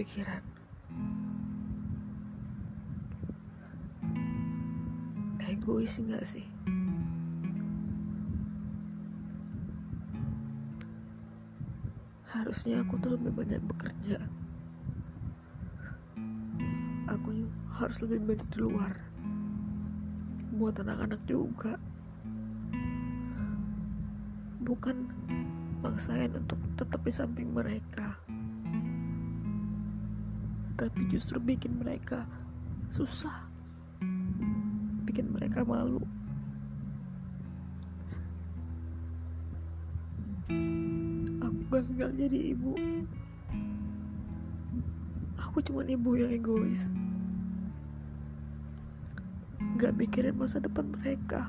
pikiran. Egois gak sih? Harusnya aku tuh lebih banyak bekerja. Aku harus lebih banyak di luar buat anak-anak juga. Bukan maksain untuk tetap di samping mereka, tapi justru bikin mereka susah, bikin mereka malu. Aku gagal jadi ibu. Aku cuma ibu yang egois, gak mikirin masa depan mereka.